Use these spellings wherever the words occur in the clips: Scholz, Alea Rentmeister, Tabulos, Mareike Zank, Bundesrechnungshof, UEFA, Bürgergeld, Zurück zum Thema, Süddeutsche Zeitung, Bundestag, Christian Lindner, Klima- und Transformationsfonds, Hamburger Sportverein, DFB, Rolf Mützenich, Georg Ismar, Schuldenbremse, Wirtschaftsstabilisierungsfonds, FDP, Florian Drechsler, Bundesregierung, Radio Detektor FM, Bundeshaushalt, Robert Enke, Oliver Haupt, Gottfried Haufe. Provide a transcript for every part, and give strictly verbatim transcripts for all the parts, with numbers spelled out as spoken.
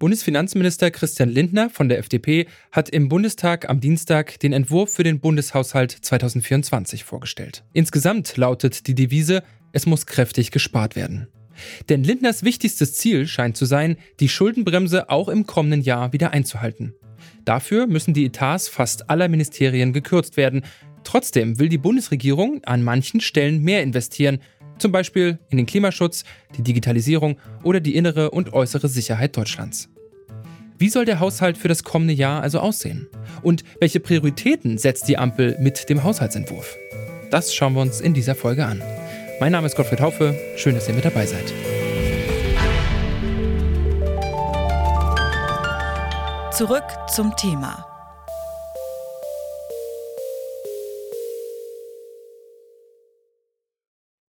Bundesfinanzminister Christian Lindner von der F D P hat im Bundestag am Dienstag den Entwurf für den Bundeshaushalt zweitausendvierundzwanzig vorgestellt. Insgesamt lautet die Devise, es muss kräftig gespart werden. Denn Lindners wichtigstes Ziel scheint zu sein, die Schuldenbremse auch im kommenden Jahr wieder einzuhalten. Dafür müssen die Etats fast aller Ministerien gekürzt werden. Trotzdem will die Bundesregierung an manchen Stellen mehr investieren, zum Beispiel in den Klimaschutz, die Digitalisierung oder die innere und äußere Sicherheit Deutschlands. Wie soll der Haushalt für das kommende Jahr also aussehen? Und welche Prioritäten setzt die Ampel mit dem Haushaltsentwurf? Das schauen wir uns in dieser Folge an. Mein Name ist Gottfried Haufe, schön, dass ihr mit dabei seid. Zurück zum Thema.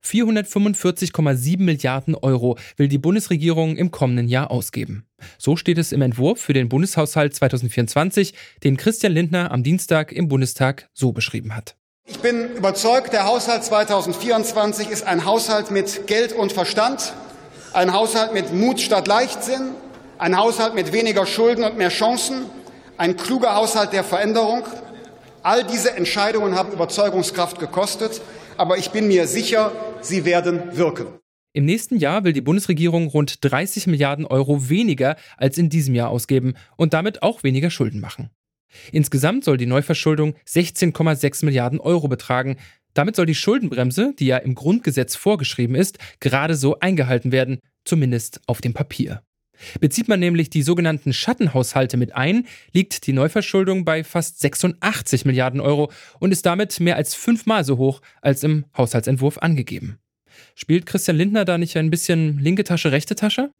vierhundertfünfundvierzig Komma sieben Milliarden Euro will die Bundesregierung im kommenden Jahr ausgeben. So steht es im Entwurf für den Bundeshaushalt zweitausendvierundzwanzig, den Christian Lindner am Dienstag im Bundestag so beschrieben hat. Ich bin überzeugt, der Haushalt zweitausendvierundzwanzig ist ein Haushalt mit Geld und Verstand, ein Haushalt mit Mut statt Leichtsinn, ein Haushalt mit weniger Schulden und mehr Chancen, ein kluger Haushalt der Veränderung. All diese Entscheidungen haben Überzeugungskraft gekostet, aber ich bin mir sicher, sie werden wirken. Im nächsten Jahr will die Bundesregierung rund dreißig Milliarden Euro weniger als in diesem Jahr ausgeben und damit auch weniger Schulden machen. Insgesamt soll die Neuverschuldung sechzehn Komma sechs Milliarden Euro betragen. Damit soll die Schuldenbremse, die ja im Grundgesetz vorgeschrieben ist, gerade so eingehalten werden, zumindest auf dem Papier. Bezieht man nämlich die sogenannten Schattenhaushalte mit ein, liegt die Neuverschuldung bei fast sechsundachtzig Milliarden Euro und ist damit mehr als fünfmal so hoch als im Haushaltsentwurf angegeben. Spielt Christian Lindner da nicht ein bisschen linke Tasche, rechte Tasche?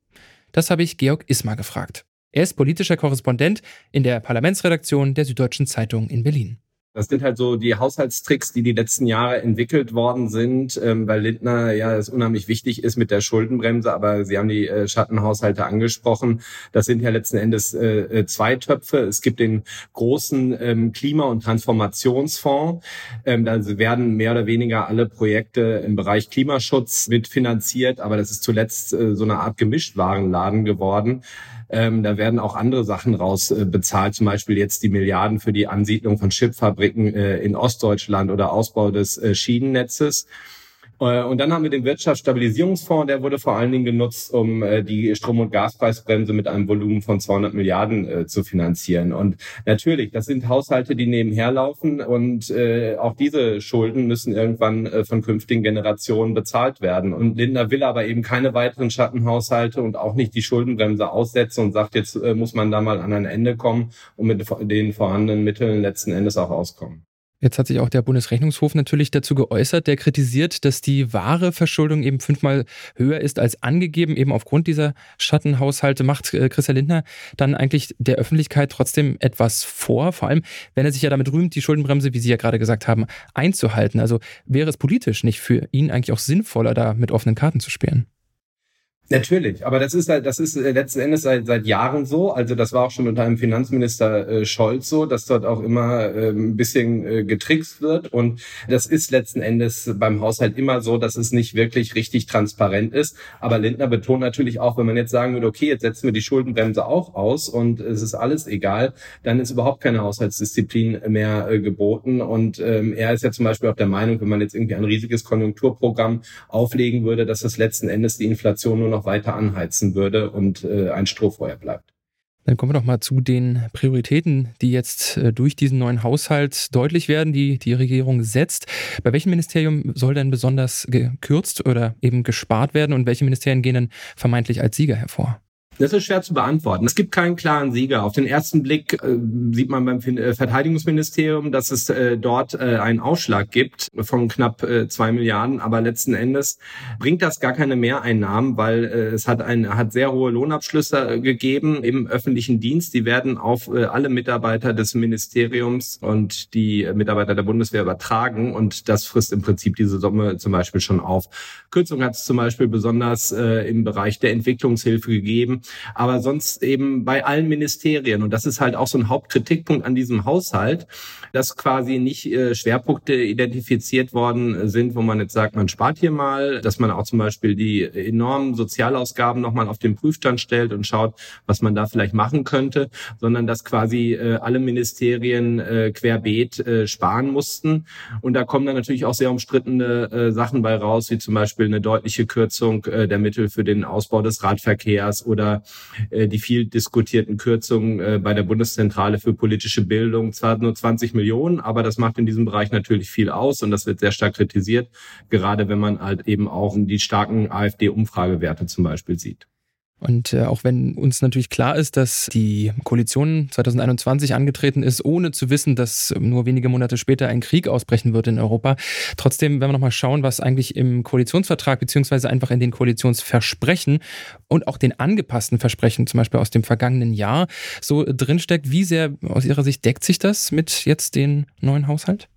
Das habe ich Georg Ismar gefragt. Er ist politischer Korrespondent in der Parlamentsredaktion der Süddeutschen Zeitung in Berlin. Das sind halt so die Haushaltstricks, die die letzten Jahre entwickelt worden sind, weil Lindner ja es unheimlich wichtig ist mit der Schuldenbremse, aber Sie haben die Schattenhaushalte angesprochen. Das sind ja letzten Endes zwei Töpfe. Es gibt den großen Klima- und Transformationsfonds. Da werden mehr oder weniger alle Projekte im Bereich Klimaschutz mitfinanziert, aber das ist zuletzt so eine Art Gemischtwarenladen geworden. Ähm, da werden auch andere Sachen rausbezahlt, äh, zum Beispiel jetzt die Milliarden für die Ansiedlung von Chipfabriken äh, in Ostdeutschland oder Ausbau des äh, Schienennetzes. Äh, und dann haben wir den Wirtschaftsstabilisierungsfonds, der wurde vor allen Dingen genutzt, um äh, die Strom- und Gaspreisbremse mit einem Volumen von zweihundert Milliarden äh, zu finanzieren. Und natürlich, das sind Haushalte, die nebenher laufen und äh, auch diese Schulden müssen irgendwann äh, von künftigen Generationen bezahlt werden. Und Lindner will aber eben keine weiteren Schattenhaushalte und auch nicht die Schuldenbremse aussetzen und sagt, jetzt äh, muss man da mal an ein Ende kommen und mit den vorhandenen Mitteln letzten Endes auch auskommen. Jetzt hat sich auch der Bundesrechnungshof natürlich dazu geäußert, der kritisiert, dass die wahre Verschuldung eben fünfmal höher ist als angegeben. Eben aufgrund dieser Schattenhaushalte macht Christian Lindner dann eigentlich der Öffentlichkeit trotzdem etwas vor. Vor allem, wenn er sich ja damit rühmt, die Schuldenbremse, wie Sie ja gerade gesagt haben, einzuhalten. Also wäre es politisch nicht für ihn eigentlich auch sinnvoller, da mit offenen Karten zu spielen? Natürlich, aber das ist halt, das ist letzten Endes seit, seit Jahren so. Also das war auch schon unter einem Finanzminister äh, Scholz so, dass dort auch immer äh, ein bisschen äh, getrickst wird. Und das ist letzten Endes beim Haushalt immer so, dass es nicht wirklich richtig transparent ist. Aber Lindner betont natürlich auch, wenn man jetzt sagen würde, okay, jetzt setzen wir die Schuldenbremse auch aus und es ist alles egal, dann ist überhaupt keine Haushaltsdisziplin mehr äh, geboten. Und ähm, er ist ja zum Beispiel auch der Meinung, wenn man jetzt irgendwie ein riesiges Konjunkturprogramm auflegen würde, dass das letzten Endes die Inflation nur noch weiter anheizen würde und äh, ein Strohfeuer bleibt. Dann kommen wir doch mal zu den Prioritäten, die jetzt äh, durch diesen neuen Haushalt deutlich werden, die die Regierung setzt. Bei welchem Ministerium soll denn besonders gekürzt oder eben gespart werden und welche Ministerien gehen dann vermeintlich als Sieger hervor? Das ist schwer zu beantworten. Es gibt keinen klaren Sieger. Auf den ersten Blick äh, sieht man beim Verteidigungsministerium, dass es äh, dort äh, einen Ausschlag gibt von knapp äh, zwei Milliarden. Aber letzten Endes bringt das gar keine Mehreinnahmen, weil äh, es hat, ein, hat sehr hohe Lohnabschlüsse gegeben im öffentlichen Dienst. Die werden auf äh, alle Mitarbeiter des Ministeriums und die Mitarbeiter der Bundeswehr übertragen. Und das frisst im Prinzip diese Summe zum Beispiel schon auf. Kürzung hat es zum Beispiel besonders äh, im Bereich der Entwicklungshilfe gegeben. ähm, aber sonst eben bei allen Ministerien. Und das ist halt auch so ein Hauptkritikpunkt an diesem Haushalt, dass quasi nicht äh, Schwerpunkte identifiziert worden sind, wo man jetzt sagt, man spart hier mal, dass man auch zum Beispiel die enormen Sozialausgaben nochmal auf den Prüfstand stellt und schaut, was man da vielleicht machen könnte, sondern dass quasi äh, alle Ministerien äh, querbeet äh, sparen mussten. Und da kommen dann natürlich auch sehr umstrittene äh, Sachen bei raus, wie zum Beispiel eine deutliche Kürzung äh, der Mittel für den Ausbau des Radverkehrs oder äh, die viel diskutierten Kürzungen äh, bei der Bundeszentrale für politische Bildung. Zwar nur zwanzig Millionen, aber das macht in diesem Bereich natürlich viel aus und das wird sehr stark kritisiert, gerade wenn man halt eben auch die starken A f D-Umfragewerte zum Beispiel sieht. Und äh, auch wenn uns natürlich klar ist, dass die Koalition zwanzig einundzwanzig angetreten ist, ohne zu wissen, dass nur wenige Monate später ein Krieg ausbrechen wird in Europa. Trotzdem, wenn wir nochmal schauen, was eigentlich im Koalitionsvertrag beziehungsweise einfach in den Koalitionsversprechen und auch den angepassten Versprechen, zum Beispiel aus dem vergangenen Jahr, so drinsteckt, wie sehr aus Ihrer Sicht deckt sich das mit jetzt den neuen Haushalt?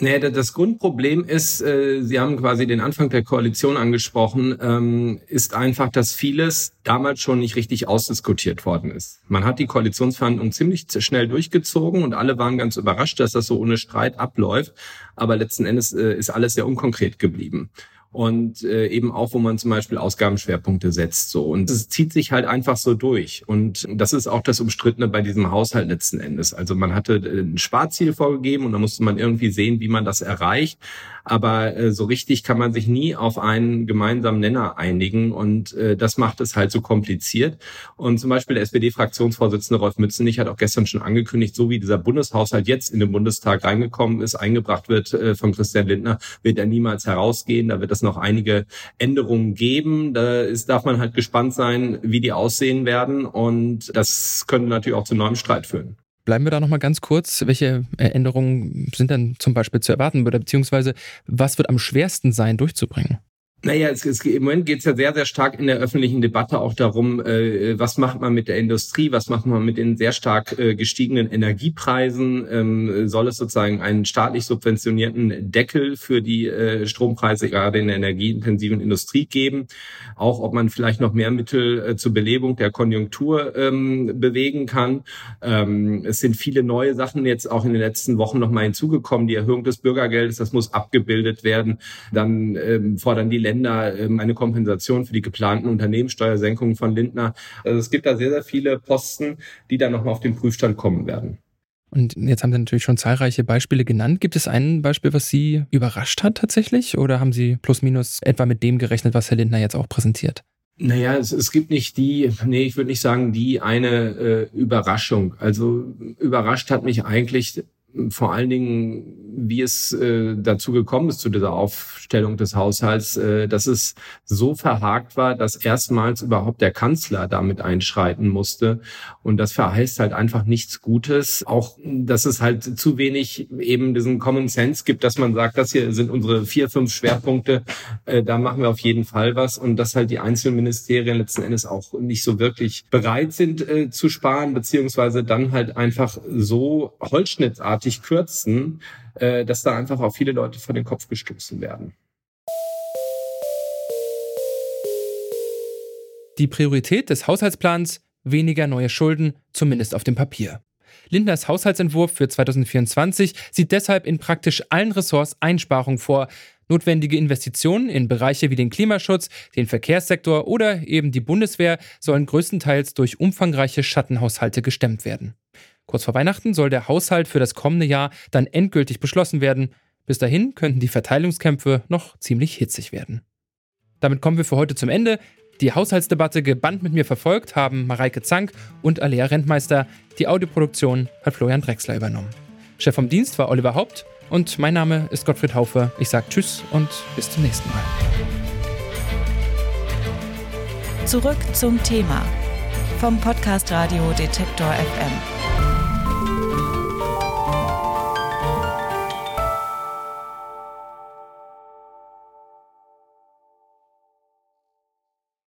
Nee, das Grundproblem ist, äh, Sie haben quasi den Anfang der Koalition angesprochen, ähm, ist einfach, dass vieles damals schon nicht richtig ausdiskutiert worden ist. Man hat die Koalitionsverhandlungen ziemlich schnell durchgezogen und alle waren ganz überrascht, dass das so ohne Streit abläuft. Aber letzten Endes äh, ist alles sehr unkonkret geblieben. Und äh, eben auch, wo man zum Beispiel Ausgabenschwerpunkte setzt. so Und es zieht sich halt einfach so durch. Und das ist auch das Umstrittene bei diesem Haushalt letzten Endes. Also man hatte ein Sparziel vorgegeben und da musste man irgendwie sehen, wie man das erreicht. Aber äh, so richtig kann man sich nie auf einen gemeinsamen Nenner einigen. Und äh, das macht es halt so kompliziert. Und zum Beispiel der S P D-Fraktionsvorsitzende Rolf Mützenich hat auch gestern schon angekündigt, so wie dieser Bundeshaushalt jetzt in den Bundestag reingekommen ist, eingebracht wird äh, von Christian Lindner, wird er niemals herausgehen. Da wird das noch einige Änderungen geben. Da ist, darf man halt gespannt sein, wie die aussehen werden. Und das könnte natürlich auch zu neuem Streit führen. Bleiben wir da nochmal ganz kurz. Welche Änderungen sind denn zum Beispiel zu erwarten? Oder beziehungsweise, was wird am schwersten sein, durchzubringen? Naja, es, es, im Moment geht es ja sehr, sehr stark in der öffentlichen Debatte auch darum, äh, was macht man mit der Industrie, was macht man mit den sehr stark äh, gestiegenen Energiepreisen, ähm, soll es sozusagen einen staatlich subventionierten Deckel für die äh, Strompreise gerade in der energieintensiven Industrie geben, auch ob man vielleicht noch mehr Mittel äh, zur Belebung der Konjunktur ähm, bewegen kann. Ähm, es sind viele neue Sachen jetzt auch in den letzten Wochen nochmal hinzugekommen, die Erhöhung des Bürgergeldes, das muss abgebildet werden, dann ähm, fordern die Länder eine Kompensation für die geplanten Unternehmenssteuersenkungen von Lindner. Also es gibt da sehr, sehr viele Posten, die dann nochmal auf den Prüfstand kommen werden. Und jetzt haben Sie natürlich schon zahlreiche Beispiele genannt. Gibt es ein Beispiel, was Sie überrascht hat tatsächlich? Oder haben Sie plus minus etwa mit dem gerechnet, was Herr Lindner jetzt auch präsentiert? Naja, es, es gibt nicht die, nee, ich würde nicht sagen, die eine äh, Überraschung. Also überrascht hat mich eigentlich vor allen Dingen, wie es äh, dazu gekommen ist, zu dieser Aufstellung des Haushalts, äh, dass es so verhakt war, dass erstmals überhaupt der Kanzler damit einschreiten musste. Und das verheißt halt einfach nichts Gutes. Auch, dass es halt zu wenig eben diesen Common Sense gibt, dass man sagt, das hier sind unsere vier, fünf Schwerpunkte, äh, da machen wir auf jeden Fall was. Und dass halt die einzelnen Ministerien letzten Endes auch nicht so wirklich bereit sind äh, zu sparen, beziehungsweise dann halt einfach so holzschnittartig kürzen, dass da einfach auch viele Leute vor den Kopf gestoßen werden. Die Priorität des Haushaltsplans: weniger neue Schulden, zumindest auf dem Papier. Lindners Haushaltsentwurf für zwanzig vierundzwanzig sieht deshalb in praktisch allen Ressorts Einsparungen vor. Notwendige Investitionen in Bereiche wie den Klimaschutz, den Verkehrssektor oder eben die Bundeswehr sollen größtenteils durch umfangreiche Schattenhaushalte gestemmt werden. Kurz vor Weihnachten soll der Haushalt für das kommende Jahr dann endgültig beschlossen werden. Bis dahin könnten die Verteilungskämpfe noch ziemlich hitzig werden. Damit kommen wir für heute zum Ende. Die Haushaltsdebatte gebannt mit mir verfolgt haben Mareike Zank und Alea Rentmeister. Die Audioproduktion hat Florian Drechsler übernommen. Chef vom Dienst war Oliver Haupt und mein Name ist Gottfried Haufe. Ich sage Tschüss und bis zum nächsten Mal. Zurück zum Thema vom Podcast Radio Detektor F M.